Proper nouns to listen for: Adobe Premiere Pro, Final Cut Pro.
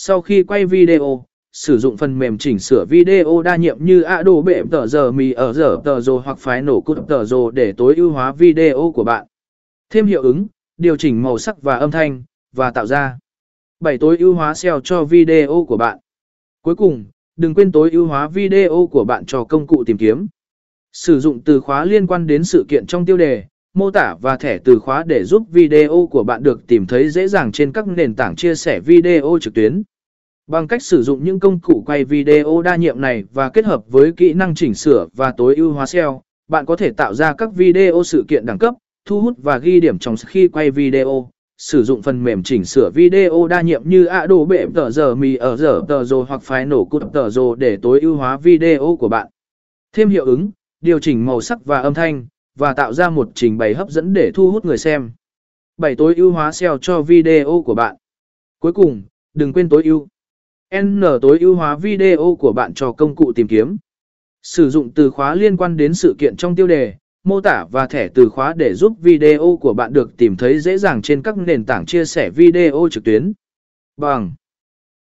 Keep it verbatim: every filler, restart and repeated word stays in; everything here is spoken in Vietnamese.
Sau khi quay video, sử dụng phần mềm chỉnh sửa video đa nhiệm như Adobe Premiere Pro hoặc Final Cut Pro để tối ưu hóa video của bạn. Thêm hiệu ứng, điều chỉnh màu sắc và âm thanh, và tạo ra bảy tối ưu hóa ét i ô cho video của bạn. Cuối cùng, đừng quên tối ưu hóa video của bạn cho công cụ tìm kiếm. Sử dụng từ khóa liên quan đến sự kiện trong tiêu đề, mô tả và thẻ từ khóa để giúp video của bạn được tìm thấy dễ dàng trên các nền tảng chia sẻ video trực tuyến. Bằng cách sử dụng những công cụ quay video đa nhiệm này và kết hợp với kỹ năng chỉnh sửa và tối ưu hóa ét i ô, bạn có thể tạo ra các video sự kiện đẳng cấp, thu hút và ghi điểm trong khi quay video. Sử dụng phần mềm chỉnh sửa video đa nhiệm như Adobe Premiere Pro hoặc Final Cut Pro để tối ưu hóa video của bạn. Thêm hiệu ứng, điều chỉnh màu sắc và âm thanh, và tạo ra một trình bày hấp dẫn để thu hút người xem. bảy tối ưu hóa ét i ô cho video của bạn. Cuối cùng, đừng quên tối ưu. N tối ưu hóa video của bạn cho công cụ tìm kiếm. Sử dụng từ khóa liên quan đến sự kiện trong tiêu đề, mô tả và thẻ từ khóa để giúp video của bạn được tìm thấy dễ dàng trên các nền tảng chia sẻ video trực tuyến. Bằng